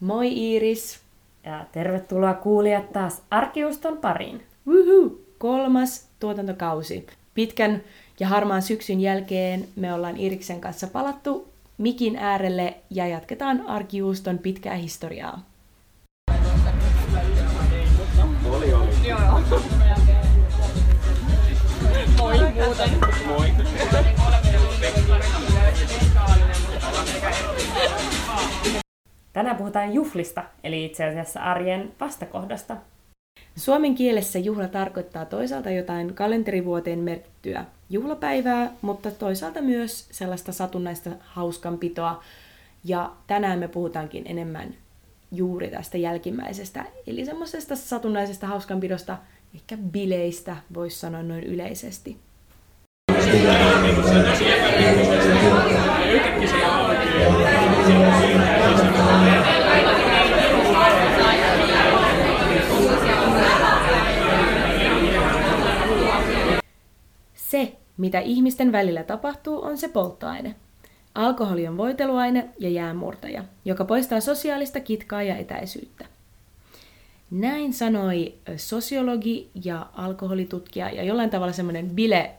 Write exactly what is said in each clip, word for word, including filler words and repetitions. Moi Iiris! Ja tervetuloa kuulijat taas Arkiuston pariin. Woohoo! Kolmas tuotantokausi. Pitkän ja harmaan syksyn jälkeen me ollaan Iiriksen kanssa palattu mikin äärelle ja jatketaan Arkiuston pitkää historiaa. Oli, oli. Moi muuten. Moi. Tänään puhutaan juhlista, eli itse asiassa arjen vastakohdasta. Suomen kielessä juhla tarkoittaa toisaalta jotain kalenterivuoteen merkittyä juhlapäivää, mutta toisaalta myös sellaista satunnaista hauskanpitoa. Ja tänään me puhutaankin enemmän juuri tästä jälkimmäisestä, eli semmoisesta satunnaisesta hauskanpidosta, ehkä bileistä voisi sanoa noin yleisesti. Se, mitä ihmisten välillä tapahtuu, on se polttoaine. Alkoholi on voiteluaine ja jäänmurtaja, joka poistaa sosiaalista kitkaa ja etäisyyttä. Näin sanoi sosiologi ja alkoholitutkija ja jollain tavalla semmoinen bile,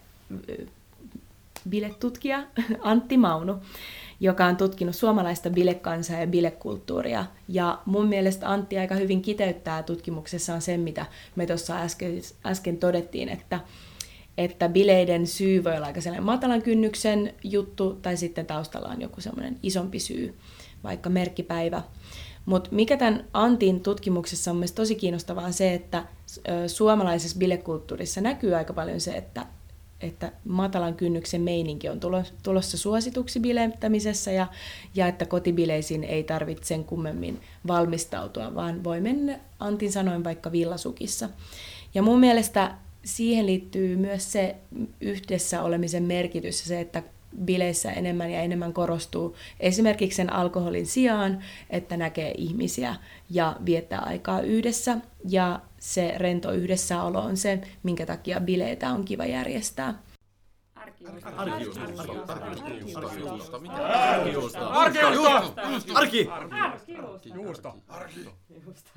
biletutkija Antti Maunu, joka on tutkinut suomalaista bilekansaa ja bilekulttuuria. Ja mun mielestä Antti aika hyvin kiteyttää tutkimuksessaan sen, mitä me tuossa äsken, äsken todettiin, että että bileiden syy voi olla aika sellainen matalan kynnyksen juttu, tai sitten taustalla on joku semmoinen isompi syy, vaikka merkkipäivä. Mutta mikä tämän Antin tutkimuksessa on myös tosi kiinnostavaa on se, että suomalaisessa bilekulttuurissa näkyy aika paljon se, että, että matalan kynnyksen meininki on tulossa suosituksi bilettämisessä, ja, ja että kotibileisiin ei tarvitse sen kummemmin valmistautua, vaan voi mennä, Antin sanoin, vaikka villasukissa. Ja mun mielestä siihen liittyy myös se yhdessä olemisen merkitys, se, että bileissä enemmän ja enemmän korostuu esimerkiksi sen alkoholin sijaan, että näkee ihmisiä ja viettää aikaa yhdessä. Ja se rento yhdessäolo on se, minkä takia bileitä on kiva järjestää. Arkiusto. Arkiusto. Arkiusto. Arkiusto. Arkiusto. Arkiusto. Arkiusto.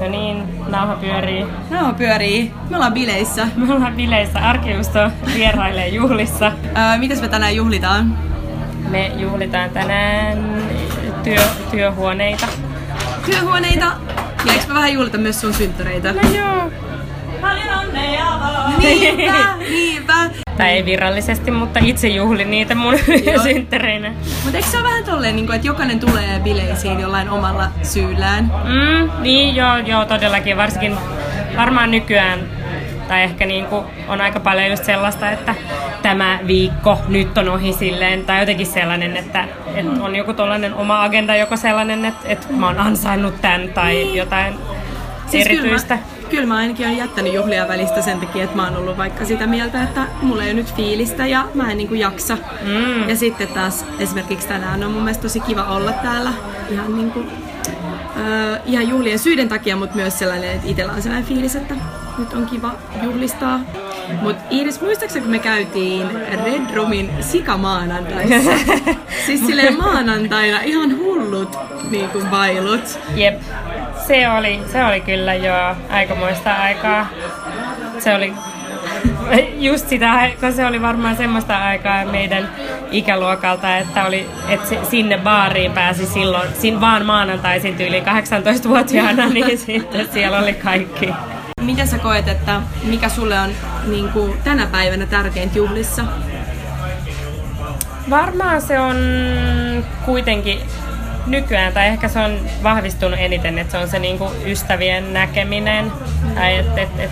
No niin, nauha pyörii. Nauha pyörii. Me ollaan bileissä. Me ollaan bileissä. Arkiusto vierailee juhlissa. Mitäs me tänään juhlitaan? Me juhlitaan tänään työ, työhuoneita. Työhuoneita? Ja eikö me vähän juhlita myös sun synttäreitä? No joo. Paljon onnea vaan! Niinpä, niinpä! Tai ei virallisesti, mutta itse juhlin niitä mun synttäreinä. Mutta eikö se ole vähän tolleen, että jokainen tulee bileisiin jollain omalla syyllään? Mm, niin, joo, joo, todellakin. Varsinkin varmaan nykyään. Tai ehkä niin kuin on aika paljon just sellaista, että tämä viikko nyt on ohi silleen. Tai jotenkin sellainen, että, että on joku tollainen oma agenda, joko sellainen, että, että mä oon ansainnut tän tai niin. Jotain siis erityistä. Kyllä. Kyllä mä ainakin olen jättänyt juhlia välistä sen takia, että mä oon ollut vaikka sitä mieltä, että mulla ei ole nyt fiilistä ja mä en niinku jaksa. Mm. Ja sitten taas esimerkiksi tänään on mun mielestä tosi kiva olla täällä ihan, niinku, äh, ihan juhlien syiden takia, mutta myös sellainen, että itsellä on sellainen fiilis, että nyt on kiva juhlistaa. Mut Iiris, muistaaksä kun me käytiin Red Roomin sikamaanantaissa? Siis silleen maanantaina ihan hullut niinku bailut. Jep. Se oli, se oli kyllä joo, aikamoista aikaa. Se oli just sitä, kun se oli varmaan semmoista aikaa meidän ikäluokalta, että, oli, että sinne baariin pääsi silloin, sin vaan maanantaisin tyyliin kahdeksantoistavuotiaana, niin sitten siellä oli kaikki. Miten sä koet, että mikä sulle on niin kuin tänä päivänä tärkeintä juhlissa? Varmaan se on kuitenkin nykyään, tai ehkä se on vahvistunut eniten, että se on se niinku ystävien näkeminen. Tai et, et, et,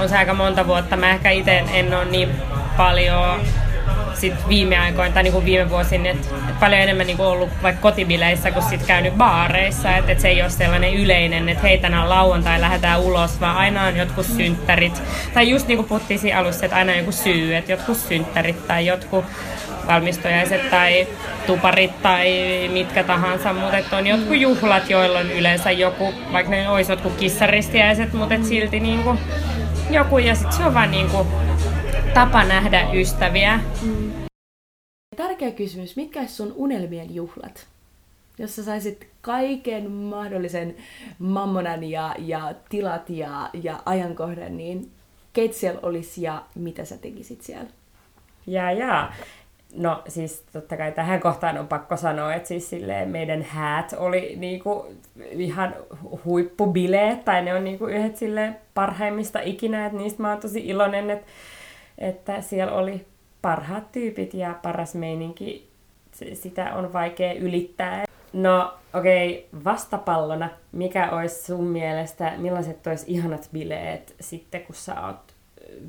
on se aika monta vuotta. Mä ehkä itse en ole niin paljon sit viime aikoina tai niinku viime vuosin, että et paljon enemmän niinku ollut vaikka kotibileissä kuin sit käynyt baareissa. Että et se ei ole sellainen yleinen, että hei tänään on lauantai, lähdetään ulos, vaan aina on jotkut synttärit. Tai just niin kuin puhuttiin siinä alussa, että aina on joku syy, että jotkut synttärit tai jotkut valmistujaiset tai tuparit tai mitkä tahansa, mutta on jotkut juhlat, joilla on yleensä joku, vaikka ne olisi jotkut kissaristiäiset, mutta silti niinku joku, ja sitten se on vaan niinku tapa nähdä ystäviä. Tärkeä kysymys, mitkä sun unelmien juhlat? Jos sä saisit kaiken mahdollisen mammonan ja, ja tilat ja, ja ajankohdan, niin keitä siellä olisi ja mitä sä tekisit siellä? Jaa, jaa. No siis totta kai tähän kohtaan on pakko sanoa, että siis silleen meidän häät oli niinku ihan huippubileet, tai ne on niinku yhdet silleen parhaimmista ikinä, että niistä mä oon tosi iloinen, että, että siellä oli parhaat tyypit ja paras meininki, sitä on vaikea ylittää. No okei, okay, vastapallona, mikä olisi sun mielestä, millaiset olisi ihanat bileet sitten, kun sä oot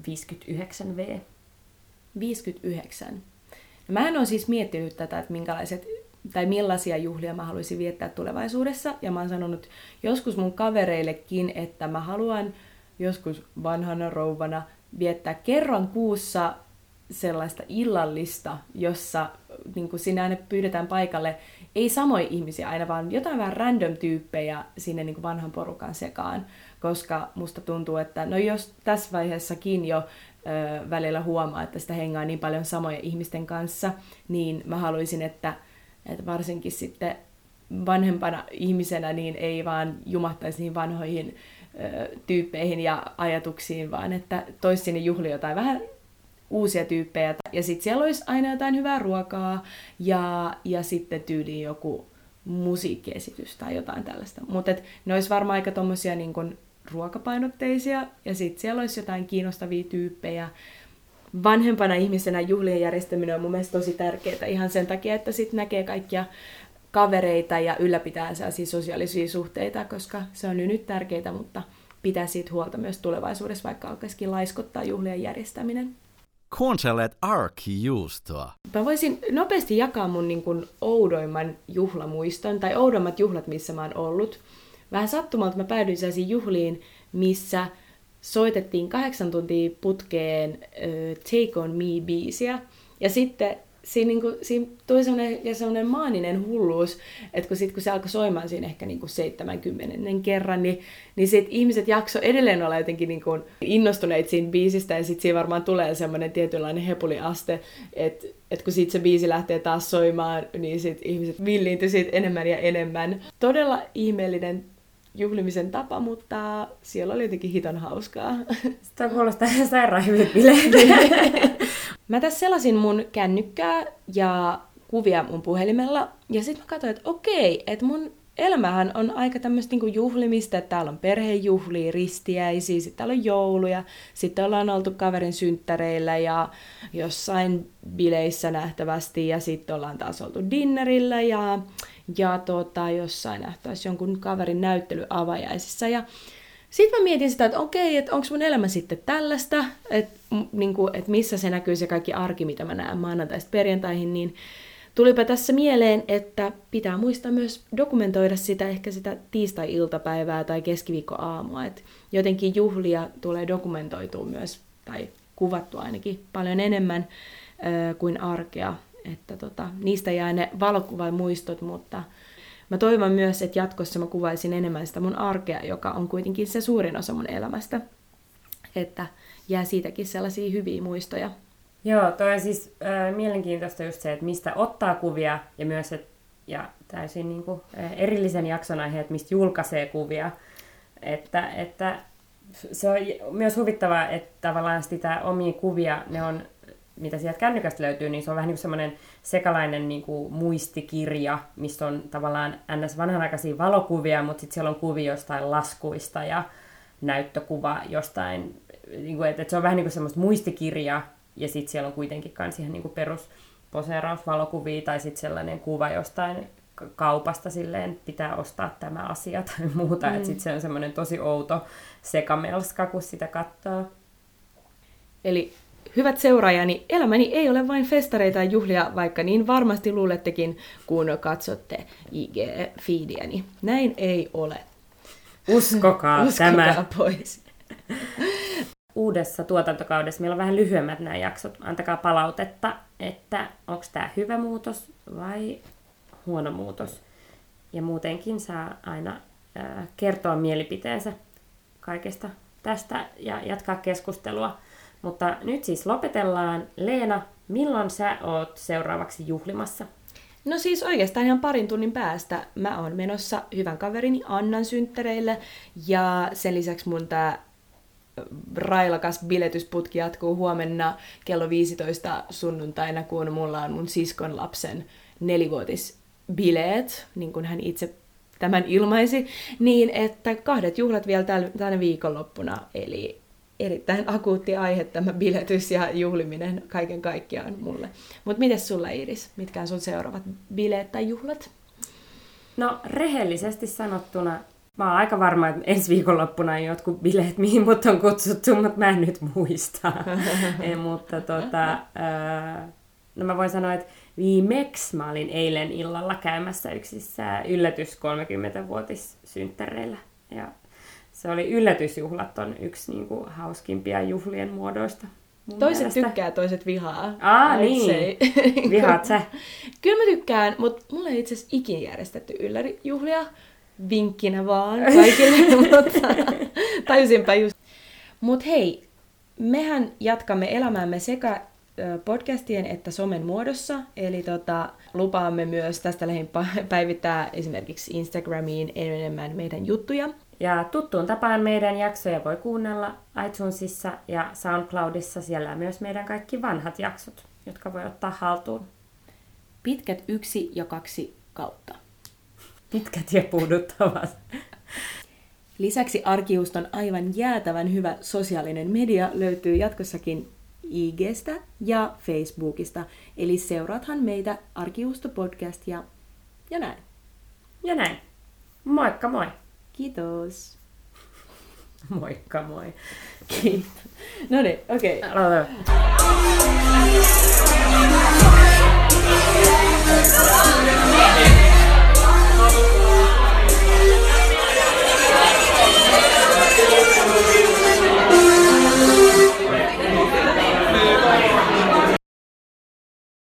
viisikymmentäyhdeksän vuotta? viisikymmentäyhdeksän. Mähän on siis miettinyt tätä, että minkälaiset, tai millaisia juhlia mä haluaisin viettää tulevaisuudessa. Ja mä oon sanonut joskus mun kavereillekin, että mä haluan joskus vanhana rouvana viettää kerran kuussa sellaista illallista, jossa niin kun sinne aina pyydetään paikalle ei samoja ihmisiä aina, vaan jotain vähän random tyyppejä sinne niin kun vanhan porukan sekaan. Koska musta tuntuu, että no jos tässä vaiheessakin jo ö, välillä huomaa, että sitä hengaa niin paljon samoja ihmisten kanssa, niin mä haluaisin, että, että varsinkin sitten vanhempana ihmisenä niin ei vaan jumahtaisi niihin vanhoihin ö, tyyppeihin ja ajatuksiin, vaan että toisi sinne juhli jotain vähän uusia tyyppejä. Ja sitten siellä olisi aina jotain hyvää ruokaa ja, ja sitten tyyliin joku musiikkiesitys tai jotain tällaista. Mutta ne olisi varmaan aika tommosia niin kun ruokapainotteisia ja sitten siellä olisi jotain kiinnostavia tyyppejä. Vanhempana ihmisenä juhlien järjestäminen on mun mielestä tosi tärkeää ihan sen takia, että sitten näkee kaikkia kavereita ja ylläpitää sellaisia sosiaalisia suhteita, koska se on nyt tärkeää, mutta pitää siitä huolta myös tulevaisuudessa, vaikka alkaisikin laiskottaa juhlien järjestäminen. Kuuntelet Arkiustoa. Mä voisin nopeasti jakaa mun niin kun oudoimman juhlamuiston, tai oudommat juhlat, missä mä oon ollut. Vähän sattumalta mä päädyin sellaisiin juhliin, missä soitettiin kahdeksan tuntia putkeen uh, Take On Me-biisiä. Ja sitten siinä, niin kun, siinä tuli sellainen, sellainen maaninen hulluus, että kun, sit, kun se alkoi soimaan siinä ehkä niin kun seitsemänkymmenen kerran, niin, niin sit ihmiset jakso edelleen olla jotenkin niin kun innostuneet siinä biisistä, ja sitten siinä varmaan tulee semmoinen tietynlainen hepuliaste, että et kun sit se biisi lähtee taas soimaan, niin sit ihmiset villiintyy siitä enemmän ja enemmän. Todella ihmeellinen juhlimisen tapa, mutta siellä oli jotenkin hiton hauskaa. Sitä kuulostaa ihan sairaan hyvin bileet. Mä tässä selasin mun kännykkää ja kuvia mun puhelimella, ja sitten mä katsoin, että okei, että mun elämähän on aika tämmöistä niinku juhlimista, että täällä on perhejuhlia, ristiäisiä, sitten täällä on jouluja, sitten ollaan oltu kaverin synttäreillä ja jossain bileissä nähtävästi, ja sitten ollaan taas oltu dinnerillä ja, ja tota, jossain nähtävästi jonkun kaverin näyttelyavajaisissa, ja sitten mä mietin sitä, että okei, että onko mun elämä sitten tällaista, että niinku, et missä se näkyy se kaikki arki, mitä mä näen maanantaista perjantaihin, niin tulipa tässä mieleen, että pitää muistaa myös dokumentoida sitä ehkä sitä tiistai-iltapäivää tai keskiviikkoaamua, että jotenkin juhlia tulee dokumentoitua myös, tai kuvattua ainakin paljon enemmän ö, kuin arkea, että tota, niistä jää ne valokuvamuistot, mutta mä toivon myös, että jatkossa mä kuvaisin enemmän sitä mun arkea, joka on kuitenkin se suurin osa mun elämästä. Että jää siitäkin sellaisia hyviä muistoja. Joo, toi on siis äh, mielenkiintoista just se, että mistä ottaa kuvia ja myös et, ja täysin niinku, äh, erillisen jakson aihe, että mistä julkaisee kuvia. Että, että se on myös huvittavaa, että tavallaan sitä omia kuvia, ne on, mitä sieltä kännykästä löytyy, niin se on vähän niin kuin semmoinen sekalainen niin kuin muistikirja, missä on tavallaan ns. Vanhanaikaisia valokuvia, mutta sitten siellä on kuvia jostain laskuista ja näyttökuva jostain, niin kuin, että se on vähän niin kuin semmoista muistikirjaa, ja sitten siellä on kuitenkin myös ihan niin kuin perusposeerausvalokuvia tai sitten sellainen kuva jostain kaupasta silleen, pitää ostaa tämä asia tai muuta, mm. että sitten se on semmoinen tosi outo sekamelska, kun sitä katsoo. Eli hyvät seuraajani, elämäni ei ole vain festareita ja juhlia, vaikka niin varmasti luulettekin, kun katsotte I G-fiidiäni. Näin ei ole. Uskokaa, Uskokaa tämä. pois. Uudessa tuotantokaudessa meillä on vähän lyhyemmät nämä jaksot. Antakaa palautetta, että onko tämä hyvä muutos vai huono muutos. Ja muutenkin saa aina äh, kertoa mielipiteensä kaikesta tästä ja jatkaa keskustelua. Mutta nyt siis lopetellaan. Leena, milloin sä oot seuraavaksi juhlimassa? No siis oikeastaan ihan parin tunnin päästä mä oon menossa hyvän kaverini Annan synttäreille, ja sen lisäksi mun tää railakas biletysputki jatkuu huomenna kello viisitoista sunnuntaina, kun mulla on mun siskon lapsen nelivuotisbileet, niin kuin hän itse tämän ilmaisi, niin että kahdet juhlat vielä tänä viikonloppuna, eli erittäin akuutti aihe tämä biletys ja juhliminen kaiken kaikkiaan mulle. Mutta mites sulla, Iris? Mitkä on sun seuraavat bileet tai juhlat? No rehellisesti sanottuna mä oon aika varma, että ensi viikonloppuna on jotkut bileet, mihin mut on kutsuttu, mutta mä en nyt muista. e, mutta tota, no mä voin sanoa, että viimeksi mä olin eilen illalla käymässä yksissä yllätys kolmekymmenvuotissynttäreillä. Ja se oli yllätysjuhlat on yksi niinku hauskimpia juhlien muodoista. Toiset mielestä. Tykkää, toiset vihaa. Aa, niin. Se. Vihaat sä? Kyllä mä tykkään, mutta mulla ei itse asiassa ikinä järjestetty yllärijuhlia. Vinkkinä vaan kaikille, mutta tajusinpä just. Mut hei, mehän jatkamme elämäämme sekä podcastien että somen muodossa, eli tota, lupaamme myös tästä lähin päivittää esimerkiksi Instagramiin enemmän meidän juttuja. Ja tuttuun tapaan meidän jaksoja voi kuunnella iTunesissa ja SoundCloudissa, siellä myös meidän kaikki vanhat jaksot, jotka voi ottaa haltuun. Pitkät yksi ja kaksi kautta. Pitkät ja puuduttavat. Lisäksi Arkiuston aivan jäätävän hyvä sosiaalinen media löytyy jatkossakin I G:stä ja Facebookista. Eli seuraathan meitä Arkiusto podcast ja, ja näin. Ja näin. Moikka moi. Kiitos. Moikka moi. Kiitos. No niin, okei. Okay.